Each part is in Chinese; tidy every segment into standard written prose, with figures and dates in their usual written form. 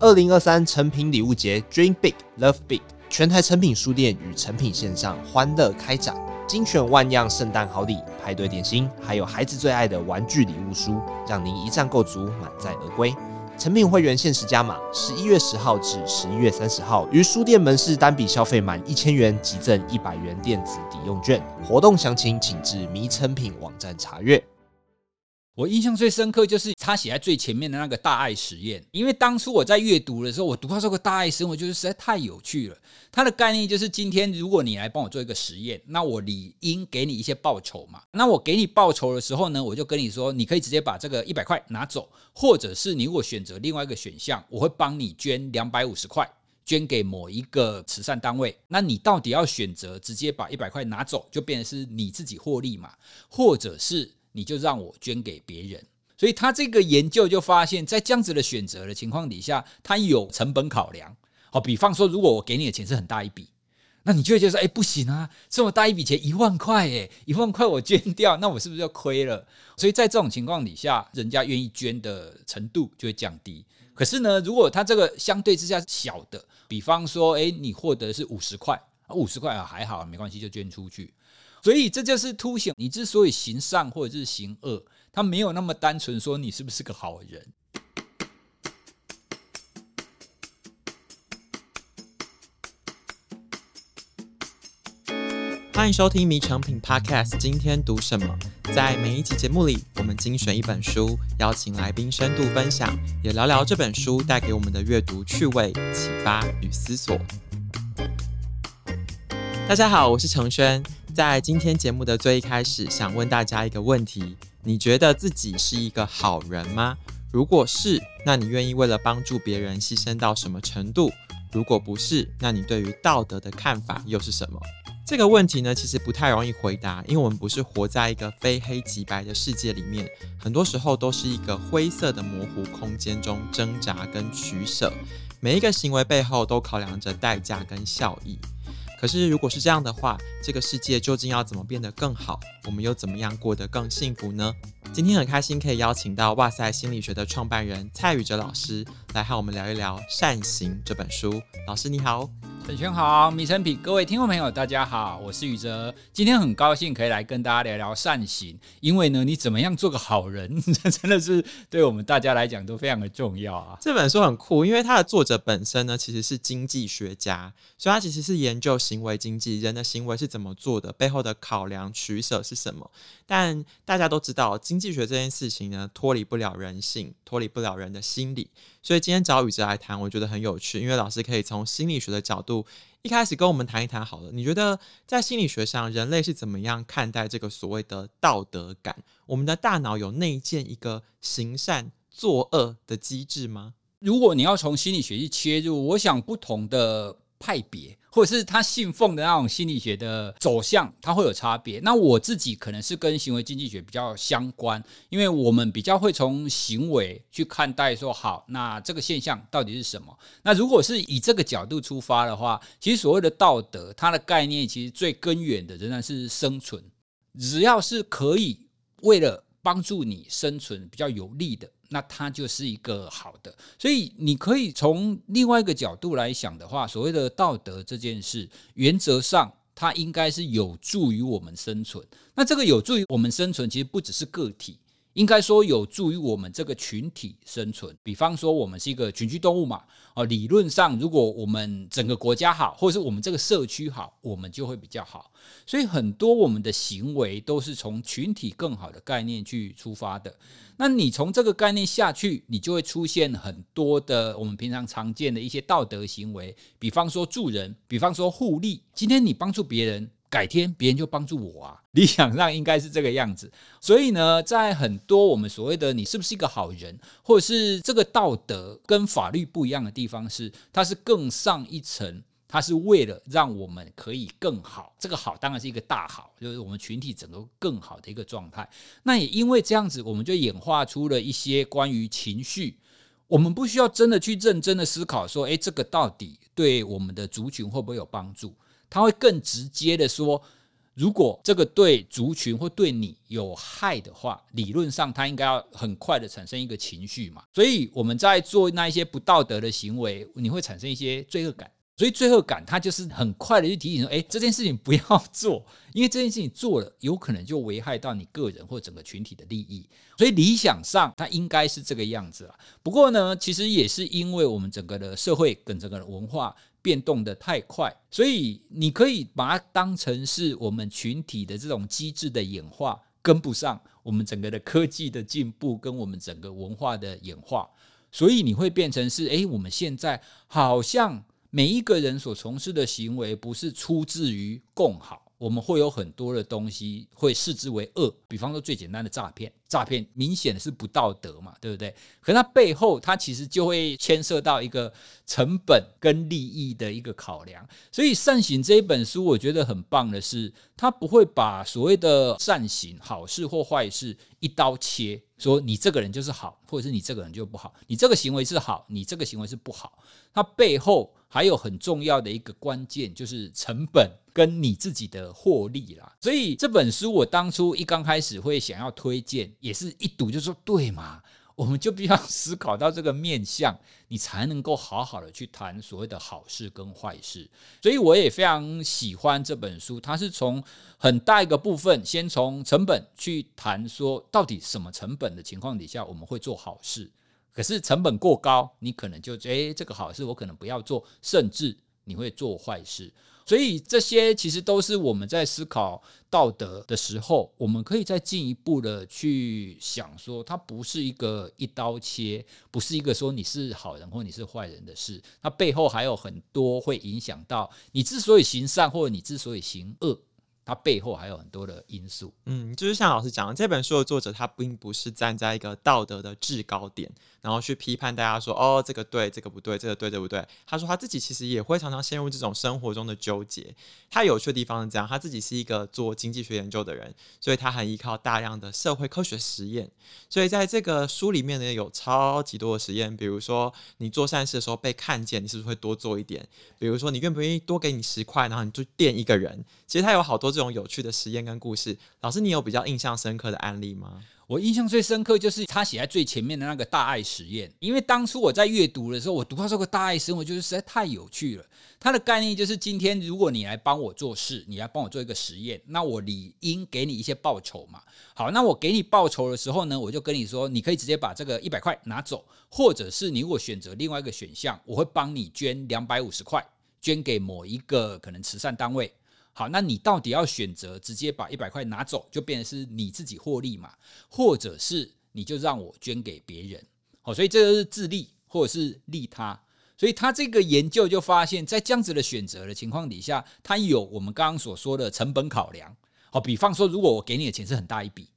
2023诚品礼物节 Dream Big Love Big 全台诚品书店与诚品线上欢乐开展，精选万样圣诞好礼、派对点心，还有孩子最爱的玩具礼物书，让您一站购足，满载而归。诚品会员限时加码，11月10号至11月30号于书店门市单笔消费满1000元即赠100元电子抵用券，活动详情请至迷诚品网站查阅。我印象最深刻就是他写在最前面的那个大爱实验，因为当初我在阅读的时候，我读到这个大爱实验，我觉得实在太有趣了。它的概念就是今天如果你来帮我做一个实验，那我理应给你一些报酬嘛。那我给你报酬的时候呢，我就跟你说你可以直接把这个100块拿走，或者是你如果选择另外一个选项，我会帮你捐250块捐给某一个慈善单位，那你到底要选择直接把100块拿走，就变成是你自己获利嘛，或者是你就让我捐给别人。所以他这个研究就发现，在这样子的选择的情况底下，他有成本考量。好，比方说如果我给你的钱是很大一笔，那你就会觉得不行啊，这么大一笔钱1万块1万块我捐掉，那我是不是就亏了？所以在这种情况底下，人家愿意捐的程度就会降低。可是呢，如果他这个相对之下小的，比方说你获得的是50块，50块还好没关系，就捐出去。所以这就是凸显你之所以行善或者是行恶，它没有那么单纯说你是不是个好人。欢迎收听迷诚品 Podcast 今天读什么。在每一集节目里，我们精选一本书，邀请来宾深度分享，也聊聊这本书带给我们的阅读趣味、启发与思索。大家好，我是承轩。在今天节目的最一开始，想问大家一个问题，你觉得自己是一个好人吗？如果是，那你愿意为了帮助别人牺牲到什么程度？如果不是，那你对于道德的看法又是什么？这个问题呢，其实不太容易回答，因为我们不是活在一个非黑即白的世界里面，很多时候都是一个灰色的模糊空间中挣扎跟取舍，每一个行为背后都考量着代价跟效益。可是如果是这样的话，这个世界究竟要怎么变得更好？我们又怎么样过得更幸福呢？今天很开心可以邀请到哇塞心理学的创办人蔡宇哲老师来和我们聊一聊《善行》这本书。老师你好。承轩好，迷诚品各位听众朋友大家好，我是宇哲。今天很高兴可以来跟大家聊聊《善行》，因为呢，你怎么样做个好人真的是对我们大家来讲都非常的重要啊。这本书很酷，因为它的作者本身呢其实是经济学家，所以它其实是研究行为经济，人的行为是怎么做的，背后的考量取舍是什么。但大家都知道经济学这件事情呢脱离不了人性，脱离不了人的心理，所以今天找宇哲来谈我觉得很有趣，因为老师可以从心理学的角度一开始跟我们谈一谈好了。你觉得在心理学上人类是怎么样看待这个所谓的道德感？我们的大脑有内建一个行善作恶的机制吗？如果你要从心理学去切入，我想不同的派别或者是他信奉的那种心理学的走向，它会有差别。那我自己可能是跟行为经济学比较相关，因为我们比较会从行为去看待说，好，那这个现象到底是什么？那如果是以这个角度出发的话，其实所谓的道德，它的概念其实最根源的仍然是生存。只要是可以为了帮助你生存比较有利的，那它就是一个好的。所以你可以从另外一个角度来想的话，所谓的道德这件事，原则上它应该是有助于我们生存。那这个有助于我们生存其实不只是个体，应该说有助于我们这个群体生存。比方说我们是一个群居动物嘛，理论上如果我们整个国家好，或是我们这个社区好，我们就会比较好。所以很多我们的行为都是从群体更好的概念去出发的。那你从这个概念下去，你就会出现很多的我们平常常见的一些道德行为，比方说助人，比方说互利。今天你帮助别人，改天别人就帮助我啊，理想上应该是这个样子。所以呢，在很多我们所谓的你是不是一个好人，或者是这个道德跟法律不一样的地方是，它是更上一层，它是为了让我们可以更好。这个好当然是一个大好，就是我们群体整个更好的一个状态。那也因为这样子，我们就演化出了一些关于情绪，我们不需要真的去认真的思考说这个到底对我们的族群会不会有帮助，他会更直接的说，如果这个对族群或对你有害的话，理论上它应该要很快的产生一个情绪嘛。所以我们在做那一些不道德的行为，你会产生一些罪恶感，所以罪恶感它就是很快的去提醒说，这件事情不要做，因为这件事情做了有可能就危害到你个人或整个群体的利益。所以理想上它应该是这个样子啦。不过呢，其实也是因为我们整个的社会跟整个的文化变动的太快，所以你可以把它当成是我们群体的这种机制的演化跟不上我们整个的科技的进步跟我们整个文化的演化，所以你会变成是我们现在好像每一个人所从事的行为不是出自于共好，我们会有很多的东西会视之为恶，比方说最简单的诈骗，诈骗明显的是不道德嘛，对不对？可它背后它其实就会牵涉到一个成本跟利益的一个考量。所以《善行》这一本书我觉得很棒的是，它不会把所谓的善行好事或坏事一刀切，说你这个人就是好，或者是你这个人就不好，你这个行为是好，你这个行为是不好。它背后还有很重要的一个关键就是成本跟你自己的获利啦。所以这本书我当初一刚开始会想要推荐，也是一读就说对嘛，我们就必须要思考到这个面向，你才能够好好的去谈所谓的好事跟坏事。所以我也非常喜欢这本书，它是从很大一个部分先从成本去谈，说到底什么成本的情况底下我们会做好事，可是成本过高，你可能就这个好事我可能不要做，甚至你会做坏事。所以这些其实都是我们在思考道德的时候，我们可以再进一步的去想说，它不是一个一刀切，不是一个说你是好人或你是坏人的事，它背后还有很多会影响到你之所以行善或者你之所以行恶，它背后还有很多的因素。就是像老师讲的，这本书的作者他并不是站在一个道德的制高点，然后去批判大家说这个对这个不对，这个对这个不对。他说他自己其实也会常常陷入这种生活中的纠结。他有趣的地方是这样，他自己是一个做经济学研究的人，所以他很依靠大量的社会科学实验。所以在这个书里面呢，有超级多的实验，比如说你做善事的时候被看见，你是不是会多做一点？比如说你愿不愿意多给你10块，然后你就电一个人。其实他有好多这种有趣的实验跟故事。老师，你有比较印象深刻的案例吗？我印象最深刻就是他写在最前面的那个大爱实验，因为当初我在阅读的时候，我读到这个大爱实验，我觉得实在太有趣了。它的概念就是，今天如果你来帮我做事，你来帮我做一个实验，那我理应给你一些报酬嘛。好，那我给你报酬的时候呢，我就跟你说，你可以直接把这个100块拿走，或者是你如果选择另外一个选项，我会帮你捐250块，捐给某一个可能慈善单位。好，那你到底要选择直接把100块拿走，就变成是你自己获利嘛，或者是你就让我捐给别人。好，所以这就是自利或者是利他。所以他这个研究就发现，在这样子的选择的情况底下，他有我们刚刚所说的成本考量。好，比方说如果我给你的钱是很大一笔，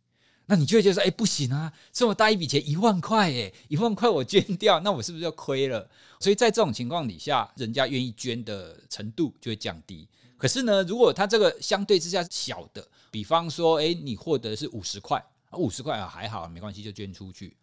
那你就会觉得不行啊，这么大一笔钱1万块1万块我捐掉，那我是不是就亏了？所以在这种情况底下，人家愿意捐的程度就会降低。可是呢，如果它这个相对之下小的，比方说你获得的是50块，50块还好，没关系，就捐出去。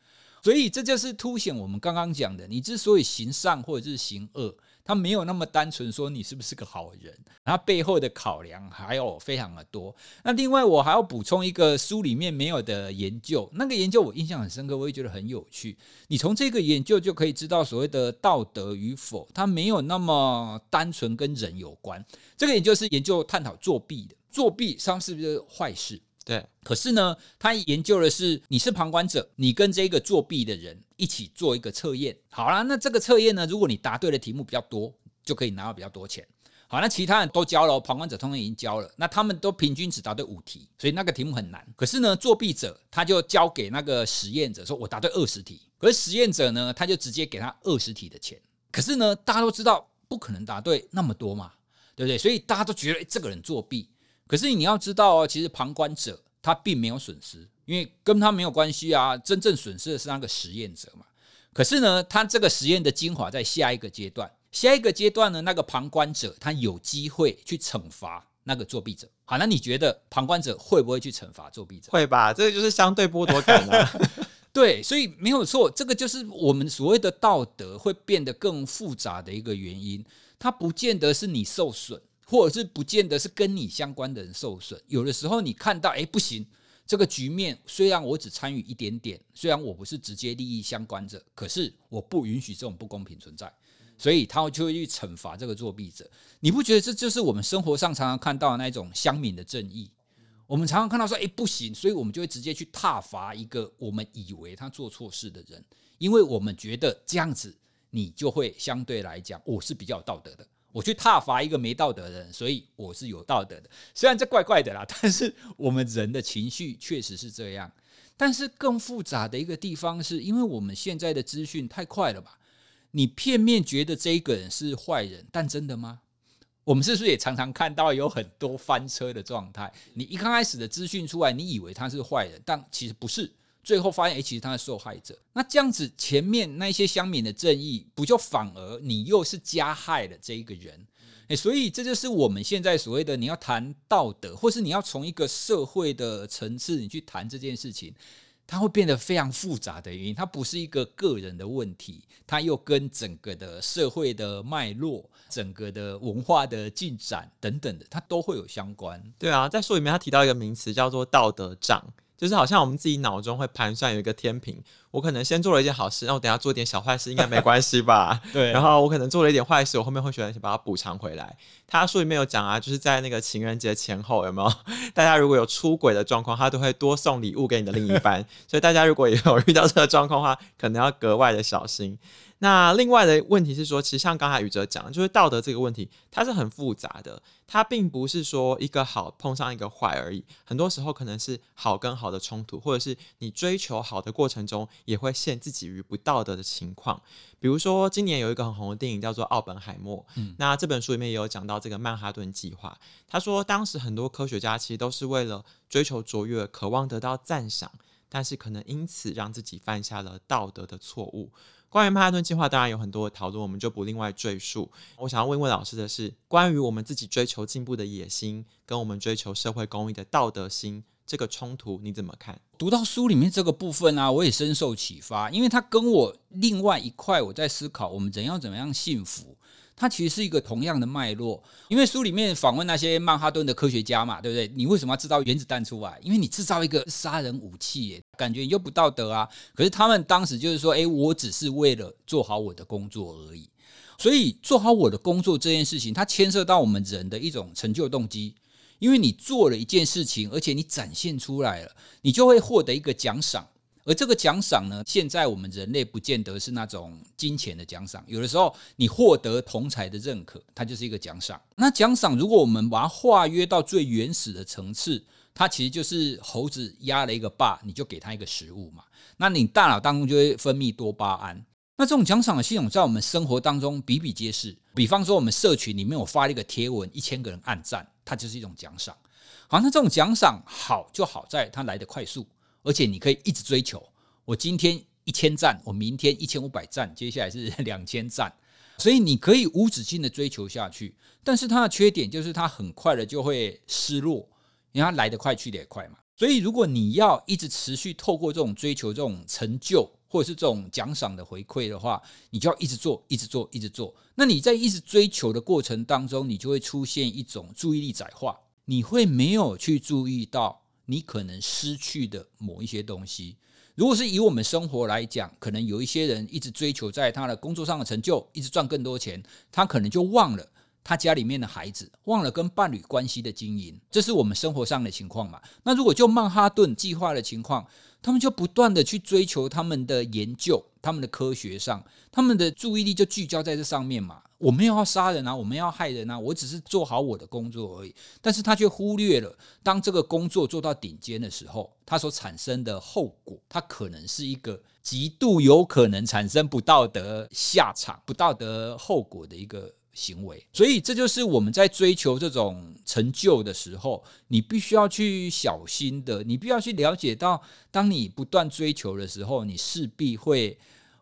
所以这就是凸显我们刚刚讲的，你之所以行善或者是行恶，它没有那么单纯说你是不是个好人，它背后的考量还有非常的多。那另外我还要补充一个书里面没有的研究，那个研究我印象很深刻，我也觉得很有趣。你从这个研究就可以知道所谓的道德与否，它没有那么单纯跟人有关。这个研究是研究探讨作弊的，作弊上是不是坏事？对，可是呢，他研究的是你是旁观者，你跟这个作弊的人一起做一个测验。好啦，那这个测验呢，如果你答对的题目比较多，就可以拿到比较多钱。好，那其他人都交了，旁观者通常已经交了，那他们都平均只答对5题，所以那个题目很难。可是呢，作弊者他就交给那个实验者说，我答对20题，可是实验者呢，他就直接给他20题的钱。可是呢，大家都知道不可能答对那么多嘛，对不对？所以大家都觉得这个人作弊。可是你要知道其实旁观者他并没有损失，因为跟他没有关系啊，真正损失的是那个实验者嘛。可是呢，他这个实验的精华在下一个阶段，下一个阶段呢，那个旁观者他有机会去惩罚那个作弊者。好，那你觉得旁观者会不会去惩罚作弊者？会吧，这个就是相对剥夺感啊。对，所以没有错，这个就是我们所谓的道德会变得更复杂的一个原因，它不见得是你受损，或者是不见得是跟你相关的人受损，有的时候你看到不行，这个局面虽然我只参与一点点，虽然我不是直接利益相关者，可是我不允许这种不公平存在，所以他就会去惩罚这个作弊者。你不觉得这就是我们生活上常常看到的那种乡民的正义？我们常常看到说不行，所以我们就会直接去挞伐一个我们以为他做错事的人，因为我们觉得这样子你就会相对来讲我是比较有道德的，我去挞伐一个没道德的人，所以我是有道德的。虽然这怪怪的啦，但是我们人的情绪确实是这样。但是更复杂的一个地方是，因为我们现在的资讯太快了吧，你片面觉得这一个人是坏人，但真的吗？我们是不是也常常看到有很多翻车的状态？你一刚开始的资讯出来，你以为他是坏人，但其实不是，最后发现其实他是受害者。那这样子前面那些乡民的正义，不就反而你又是加害了这一个人所以这就是我们现在所谓的你要谈道德，或是你要从一个社会的层次你去谈这件事情，它会变得非常复杂的原因，它不是一个个人的问题，它又跟整个的社会的脉络、整个的文化的进展等等的，它都会有相关。对啊，在书里面他提到一个名词叫做道德账，就是好像我们自己脑中会盘算有一个天平，我可能先做了一件好事，那我等一下做一点小坏事应该没关系吧对，然后我可能做了一点坏事，我后面会学把它补偿回来。他书里面有讲啊，就是在那个情人节前后有没有，大家如果有出轨的状况，他都会多送礼物给你的另一半所以大家如果也有遇到这个状况的话，可能要格外的小心。那另外的问题是说，其实像刚才宇哲讲，就是道德这个问题它是很复杂的，它并不是说一个好碰上一个坏而已，很多时候可能是好跟好的冲突，或者是你追求好的过程中也会陷自己于不道德的情况。比如说今年有一个很红的电影叫做《奥本海默》那这本书里面也有讲到这个曼哈顿计划，他说当时很多科学家其实都是为了追求卓越，渴望得到赞赏，但是可能因此让自己犯下了道德的错误。关于曼哈顿计划当然有很多的讨论，我们就不另外赘述。我想要问一问老师的是，关于我们自己追求进步的野心跟我们追求社会公益的道德心，这个冲突你怎么看？读到书里面这个部分啊，我也深受启发，因为它跟我另外一块我在思考我们人要怎么样幸福，它其实是一个同样的脉络。因为书里面访问那些曼哈顿的科学家嘛，对不对？你为什么要制造原子弹出来？因为你制造一个杀人武器感觉你又不道德啊。可是他们当时就是说我只是为了做好我的工作而已。所以做好我的工作这件事情，它牵涉到我们人的一种成就动机。因为你做了一件事情，而且你展现出来了，你就会获得一个奖赏。而这个奖赏呢，现在我们人类不见得是那种金钱的奖赏，有的时候你获得同侪的认可，它就是一个奖赏。那奖赏如果我们把它化约到最原始的层次，它其实就是猴子压了一个坝，你就给它一个食物嘛，那你大脑当中就会分泌多巴胺。那这种奖赏的系统在我们生活当中比比皆是，比方说我们社群里面我发了一个贴文，1000个人按赞，它就是一种奖赏。好，那这种奖赏好就好在它来得快速，而且你可以一直追求，我今天1000赞，我明天1500赞，接下来是2000赞，所以你可以无止境的追求下去。但是它的缺点就是它很快的就会失落，因为它来得快去得也快嘛。所以如果你要一直持续透过这种追求这种成就或者是这种奖赏的回馈的话，你就要一直做一直做一直做。那你在一直追求的过程当中，你就会出现一种注意力窄化，你会没有去注意到你可能失去的某一些东西。如果是以我们生活来讲，可能有一些人一直追求在他的工作上的成就，一直赚更多钱，他可能就忘了他家里面的孩子，忘了跟伴侣关系的经营，这是我们生活上的情况嘛。那如果就曼哈顿计划的情况，他们就不断的去追求他们的研究，他们的科学上，他们的注意力就聚焦在这上面嘛。我没有要杀人啊，我没有要害人啊，我只是做好我的工作而已。但是他却忽略了，当这个工作做到顶尖的时候，它所产生的后果，它可能是一个极度有可能产生不道德下场、不道德后果的一个行为。所以这就是我们在追求这种成就的时候，你必须要去小心的，你必须要去了解到，当你不断追求的时候，你势必会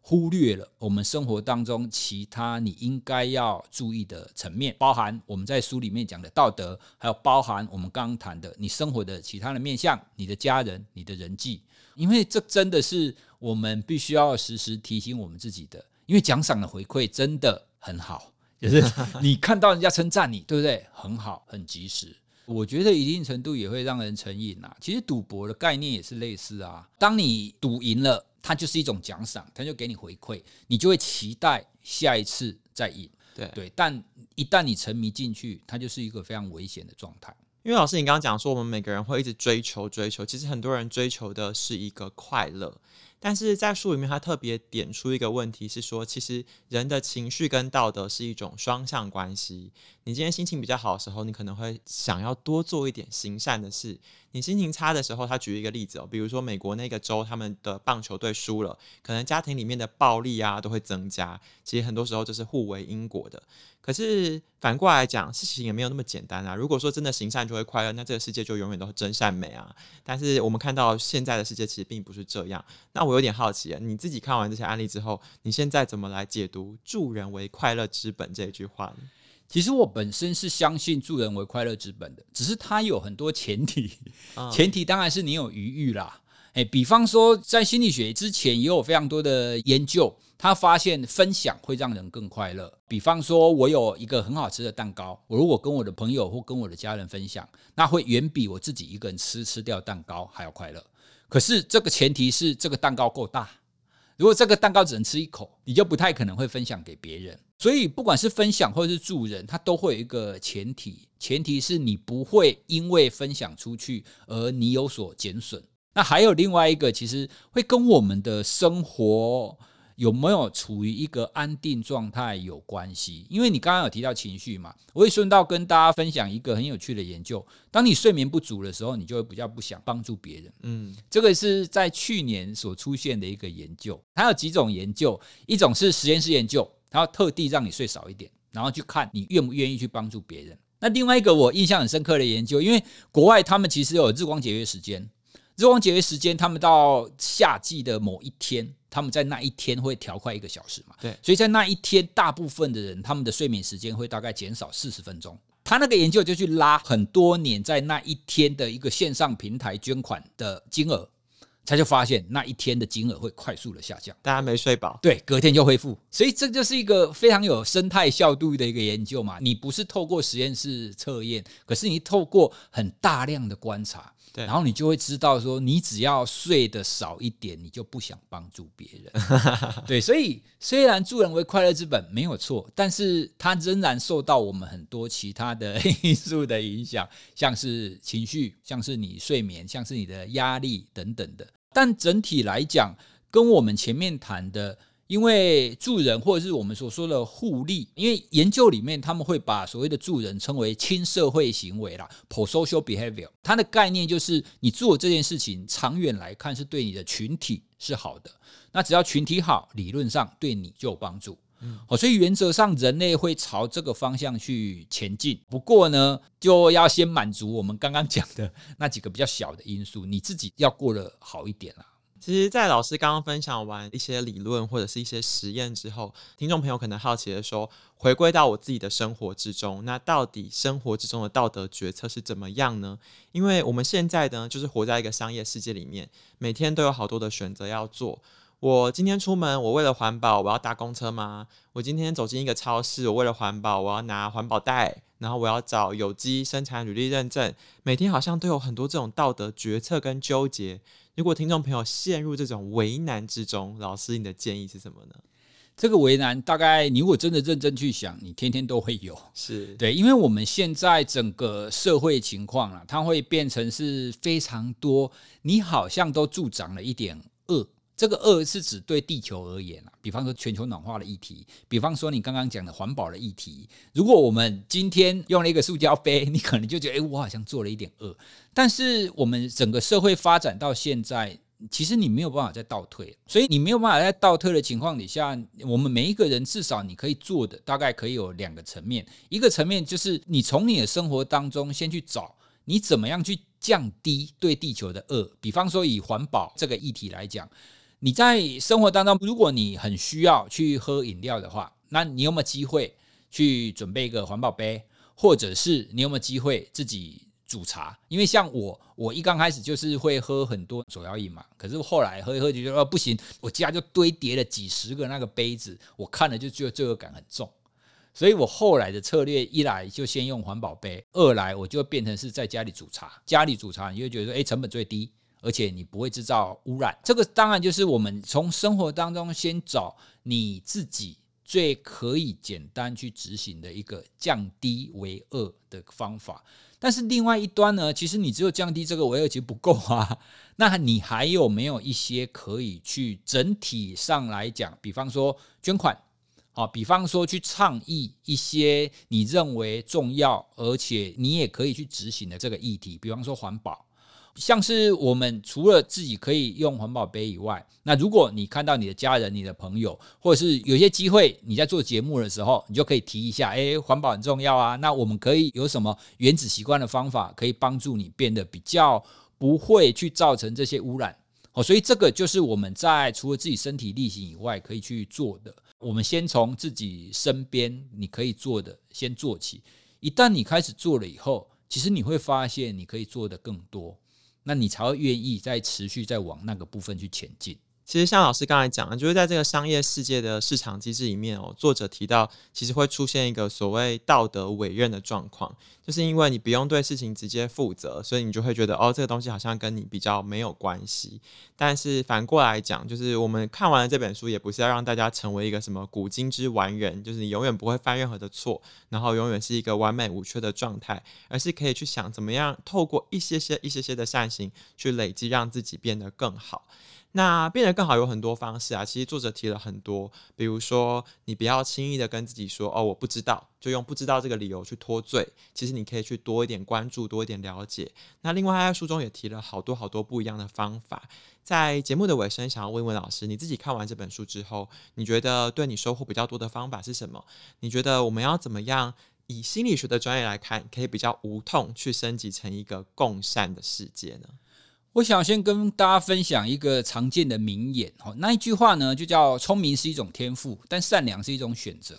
忽略了我们生活当中其他你应该要注意的层面，包含我们在书里面讲的道德，还有包含我们刚刚谈的你生活的其他的面向，你的家人，你的人际。因为这真的是我们必须要时时提醒我们自己的，因为奖赏的回馈真的很好，就是你看到人家称赞你，对不对？很好，很及时。我觉得一定程度也会让人成瘾啊。其实赌博的概念也是类似啊，当你赌赢了，它就是一种奖赏，它就给你回馈，你就会期待下一次再赢。对，但一旦你沉迷进去，它就是一个非常危险的状态。因为老师你刚刚讲说我们每个人会一直追求，其实很多人追求的是一个快乐，但是在书里面他特别点出一个问题是说，其实人的情绪跟道德是一种双向关系。你今天心情比较好的时候，你可能会想要多做一点行善的事，你心情差的时候，他举一个例子比如说美国那个州他们的棒球队输了，可能家庭里面的暴力啊都会增加，其实很多时候就是互为因果的。可是反过来讲，事情也没有那么简单啊。如果说真的行善就会快乐，那这个世界就永远都是真善美啊。但是我们看到现在的世界其实并不是这样。那我有点好奇，你自己看完这些案例之后，你现在怎么来解读助人为快乐之本这一句话呢？其实我本身是相信助人为快乐之本的，只是它有很多前提。前提当然是你有余裕啦。比方说在心理学之前也有非常多的研究，他发现分享会让人更快乐。比方说我有一个很好吃的蛋糕，我如果跟我的朋友或跟我的家人分享，那会远比我自己一个人吃掉蛋糕还要快乐。可是这个前提是这个蛋糕够大，如果这个蛋糕只能吃一口，你就不太可能会分享给别人。所以不管是分享或是助人，它都会有一个前提，前提是你不会因为分享出去而你有所减损。那还有另外一个，其实会跟我们的生活有没有处于一个安定状态有关系。因为你刚刚有提到情绪嘛，我会顺道跟大家分享一个很有趣的研究。当你睡眠不足的时候，你就会比较不想帮助别人。这个是在去年所出现的一个研究。它有几种研究，一种是实验室研究，它要特地让你睡少一点，然后去看你愿不愿意去帮助别人。那另外一个我印象很深刻的研究，因为国外他们其实有日光节约时间，日光节约时间他们到夏季的某一天，他们在那一天会调快1个小时嘛，对，所以在那一天大部分的人他们的睡眠时间会大概减少40分钟。他那个研究就去拉很多年在那一天的一个线上平台捐款的金额，他就发现那一天的金额会快速的下降，大家没睡饱，对，隔天就恢复。所以这就是一个非常有生态效度的一个研究嘛，你不是透过实验室测验，可是你透过很大量的观察，然后你就会知道说，你只要睡得少一点，你就不想帮助别人。对，所以虽然助人为快乐之本没有错，但是它仍然受到我们很多其他的因素的影响，像是情绪，像是你睡眠，像是你的压力等等的。但整体来讲，跟我们前面谈的，因为助人或者是我们所说的互利，因为研究里面他们会把所谓的助人称为亲社会行为啦 pro-social behavior。 它的概念就是你做这件事情长远来看是对你的群体是好的，那只要群体好，理论上对你就有帮助。所以原则上人类会朝这个方向去前进，不过呢，就要先满足我们刚刚讲的那几个比较小的因素，你自己要过得好一点啦。其实在老师刚刚分享完一些理论或者是一些实验之后，听众朋友可能好奇的说，回归到我自己的生活之中，那到底生活之中的道德决策是怎么样呢？因为我们现在呢，就是活在一个商业世界里面，每天都有好多的选择要做。我今天出门，我为了环保，我要搭公车吗？我今天走进一个超市，我为了环保，我要拿环保袋，然后我要找有机生产履历认证。每天好像都有很多这种道德决策跟纠结。如果听众朋友陷入这种为难之中，老师你的建议是什么呢？这个为难大概你如果真的认真去想，你天天都会有。是，对，因为我们现在整个社会情况啦，它会变成是非常多，你好像都助长了一点恶。这个恶是指对地球而言，比方说全球暖化的议题，比方说你刚刚讲的环保的议题。如果我们今天用了一个塑胶杯，你可能就觉得我好像做了一点恶。但是我们整个社会发展到现在，其实你没有办法再倒退，所以你没有办法再倒退的情况底下，我们每一个人至少你可以做的大概可以有2个层面。一个层面就是你从你的生活当中先去找你怎么样去降低对地球的恶。比方说以环保这个议题来讲，你在生活当中，如果你很需要去喝饮料的话，那你有没有机会去准备一个环保杯，或者是你有没有机会自己煮茶？因为像我一刚开始就是会喝很多手摇饮嘛，可是后来喝一喝就觉得不行，我家就堆叠了几十个那个杯子，我看了就觉得罪恶感很重。所以我后来的策略，一来就先用环保杯，二来我就变成是在家里煮茶。家里煮茶你就觉得说，成本最低，而且你不会制造污染。这个当然就是我们从生活当中先找你自己最可以简单去执行的一个降低为恶的方法。但是另外一端呢，其实你只有降低这个为恶其实不够啊。那你还有没有一些可以去整体上来讲，比方说捐款，比方说去倡议一些你认为重要而且你也可以去执行的这个议题，比方说环保。像是我们除了自己可以用环保杯以外，那如果你看到你的家人、你的朋友，或者是有些机会你在做节目的时候，你就可以提一下，环保很重要啊，那我们可以有什么原子习惯的方法可以帮助你变得比较不会去造成这些污染。所以这个就是我们在除了自己身体力行以外可以去做的。我们先从自己身边你可以做的先做起，一旦你开始做了以后，其实你会发现你可以做的更多，那你才会愿意再持续再往那个部分去前进。其实像老师刚才讲的，就是在这个商业世界的市场机制里面作者提到其实会出现一个所谓道德委任的状况，就是因为你不用对事情直接负责，所以你就会觉得这个东西好像跟你比较没有关系。但是反过来讲，就是我们看完了这本书也不是要让大家成为一个什么古今之完人，就是你永远不会犯任何的错，然后永远是一个完美无缺的状态，而是可以去想怎么样透过一些些的善行去累积让自己变得更好。那变得更好有很多方式啊，其实作者提了很多，比如说你不要轻易的跟自己说我不知道，就用不知道这个理由去脱罪，其实你可以去多一点关注，多一点了解。那另外他在书中也提了好多好多不一样的方法。在节目的尾声，想要问一问老师，你自己看完这本书之后，你觉得对你收获比较多的方法是什么？你觉得我们要怎么样以心理学的专业来看，可以比较无痛去升级成一个共善的世界呢？我想先跟大家分享一个常见的名言，那一句话呢就叫聪明是一种天赋，但善良是一种选择。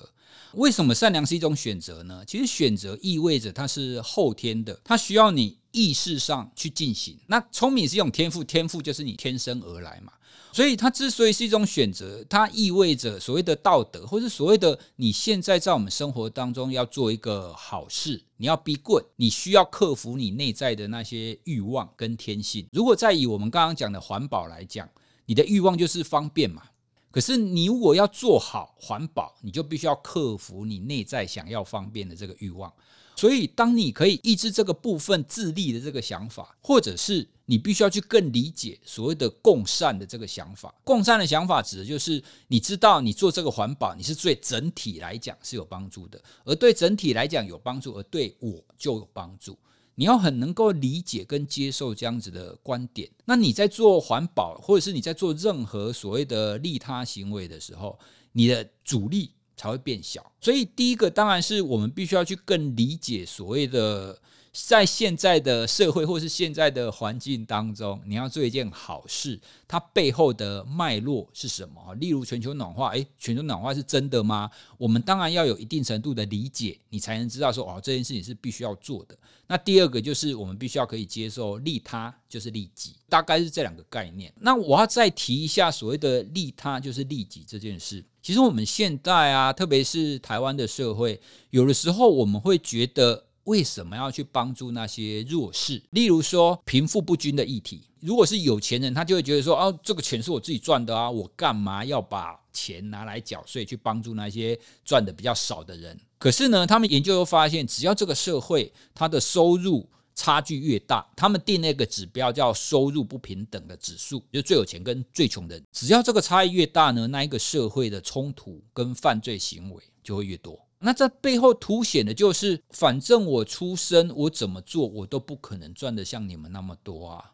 为什么善良是一种选择呢？其实选择意味着它是后天的，它需要你意识上去进行。那聪明是一种天赋，天赋就是你天生而来嘛，所以它之所以是一种选择，它意味着所谓的道德，或是所谓的你现在在我们生活当中要做一个好事，你要 be good， 你需要克服你内在的那些欲望跟天性。如果再以我们刚刚讲的环保来讲，你的欲望就是方便嘛，可是你如果要做好环保，你就必须要克服你内在想要方便的这个欲望。所以当你可以抑制这个部分自利的这个想法，或者是你必须要去更理解所谓的共善的这个想法。共善的想法指的就是你知道你做这个环保，你是对整体来讲是有帮助的，而对整体来讲有帮助，而对我就有帮助。你要很能够理解跟接受这样子的观点。那你在做环保，或者是你在做任何所谓的利他行为的时候，你的阻力才会变小。所以第一个当然是我们必须要去更理解所谓的在现在的社会或是现在的环境当中，你要做一件好事，它背后的脉络是什么。例如全球暖化，全球暖化是真的吗？我们当然要有一定程度的理解，你才能知道说这件事情是必须要做的。那第二个就是我们必须要可以接受利他就是利己，大概是这两个概念。那我要再提一下所谓的利他就是利己这件事。其实我们现在啊，特别是台湾的社会，有的时候我们会觉得为什么要去帮助那些弱势？例如说贫富不均的议题，如果是有钱人，他就会觉得说这个钱是我自己赚的啊，我干嘛要把钱拿来缴税去帮助那些赚的比较少的人？可是呢，他们研究又发现，只要这个社会他的收入差距越大，他们定那个指标叫收入不平等的指数，就是最有钱跟最穷人，只要这个差异越大呢，那一个社会的冲突跟犯罪行为就会越多。那这背后凸显的就是，反正我出身，我怎么做，我都不可能赚得像你们那么多啊。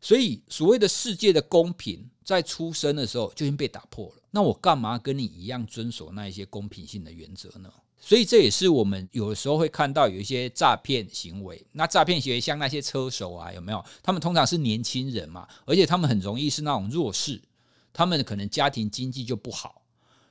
所以所谓的世界的公平，在出生的时候就已经被打破了。那我干嘛跟你一样遵守那一些公平性的原则呢？所以这也是我们有的时候会看到有一些诈骗行为。那诈骗行为像那些车手啊，有没有？他们通常是年轻人嘛，而且他们很容易是那种弱势，他们可能家庭经济就不好，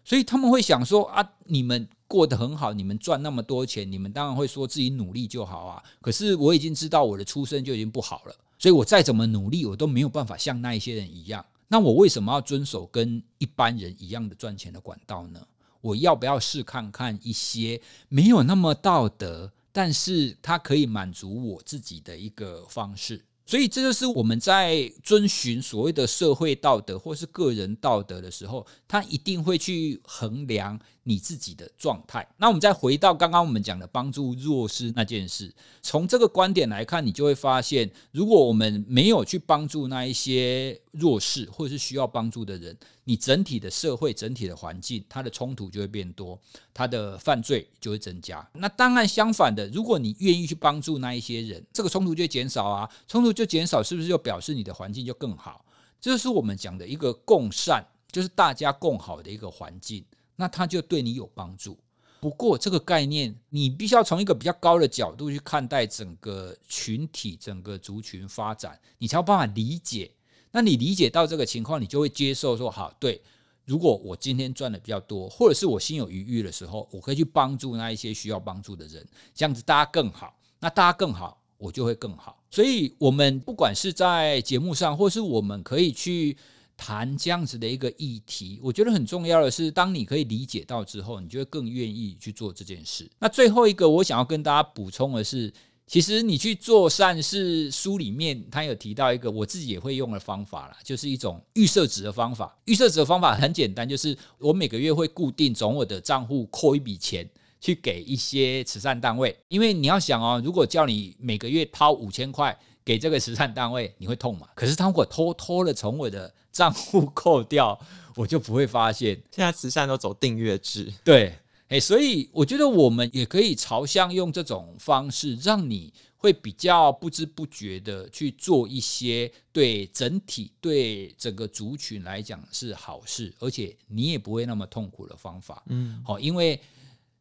所以他们会想说你们过得很好，你们赚那么多钱，你们当然会说自己努力就好啊。可是我已经知道我的出身就已经不好了，所以我再怎么努力，我都没有办法像那一些人一样。那我为什么要遵守跟一般人一样的赚钱的管道呢？我要不要试看看一些没有那么道德，但是它可以满足我自己的一个方式。所以这就是我们在遵循所谓的社会道德或是个人道德的时候，他一定会去衡量你自己的状态。那我们再回到刚刚我们讲的帮助弱势那件事，从这个观点来看，你就会发现，如果我们没有去帮助那一些弱势或是需要帮助的人，你整体的社会整体的环境，它的冲突就会变多，它的犯罪就会增加。那当然相反的，如果你愿意去帮助那一些人，这个冲突就会减少啊，冲突就减少，是不是就表示你的环境就更好？这就是我们讲的一个共善，就是大家共好的一个环境，那它就对你有帮助。不过这个概念你必须要从一个比较高的角度去看待整个群体整个族群发展，你才有办法理解。那你理解到这个情况，你就会接受说，好，对，如果我今天赚的比较多，或者是我心有余裕的时候，我可以去帮助那一些需要帮助的人，这样子大家更好，那大家更好，我就会更好。所以我们不管是在节目上，或是我们可以去谈这样子的一个议题，我觉得很重要的是，当你可以理解到之后，你就会更愿意去做这件事。那最后一个我想要跟大家补充的是，其实你去做善事，书里面他有提到一个我自己也会用的方法啦，就是一种预设值的方法。预设值的方法很简单，就是我每个月会固定从我的账户扣一笔钱去给一些慈善单位。因为你要想哦，如果叫你每个月掏5000块给这个慈善单位，你会痛嘛？可是当我偷偷的从我的账户扣掉，我就不会发现。现在慈善都走订阅制，对。所以我觉得我们也可以朝向用这种方式，让你会比较不知不觉的去做一些对整体对整个族群来讲是好事，而且你也不会那么痛苦的方法。因为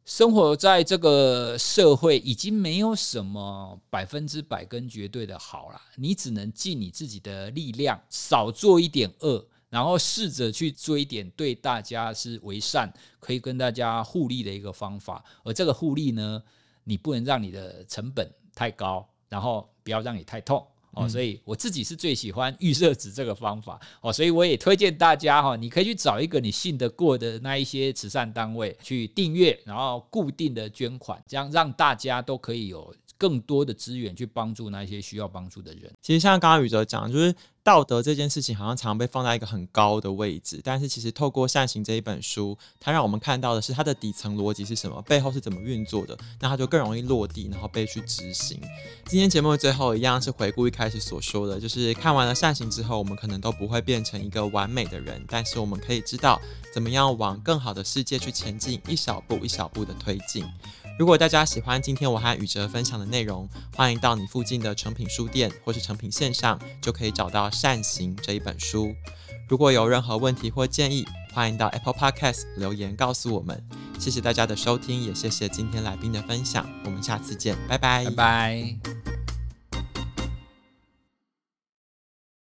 生活在这个社会已经没有什么100%跟绝对的好了，你只能尽你自己的力量，少做一点恶，然后试着去做一点对大家是为善，可以跟大家互利的一个方法。而这个互利呢，你不能让你的成本太高，然后不要让你太痛。所以我自己是最喜欢预设值这个方法。所以我也推荐大家你可以去找一个你信得过的那一些慈善单位去订阅，然后固定的捐款，这样让大家都可以有更多的资源去帮助那些需要帮助的人。其实像刚刚宇哲讲，就是道德这件事情好像常被放在一个很高的位置，但是其实透过善行这一本书，它让我们看到的是它的底层逻辑是什么，背后是怎么运作的，那它就更容易落地，然后被去执行。今天节目的最后一样是回顾一开始所说的，就是看完了善行之后，我们可能都不会变成一个完美的人，但是我们可以知道怎么样往更好的世界去前进，一小步一小步的推进。如果大家喜欢今天我和宇哲分享的内容，欢迎到你附近的诚品书店或是诚品线上就可以找到善行这一本书。如果有任何问题或建议，欢迎到 Apple Podcast 留言告诉我们。谢谢大家的收听，也谢谢今天来宾的分享，我们下次见，拜拜。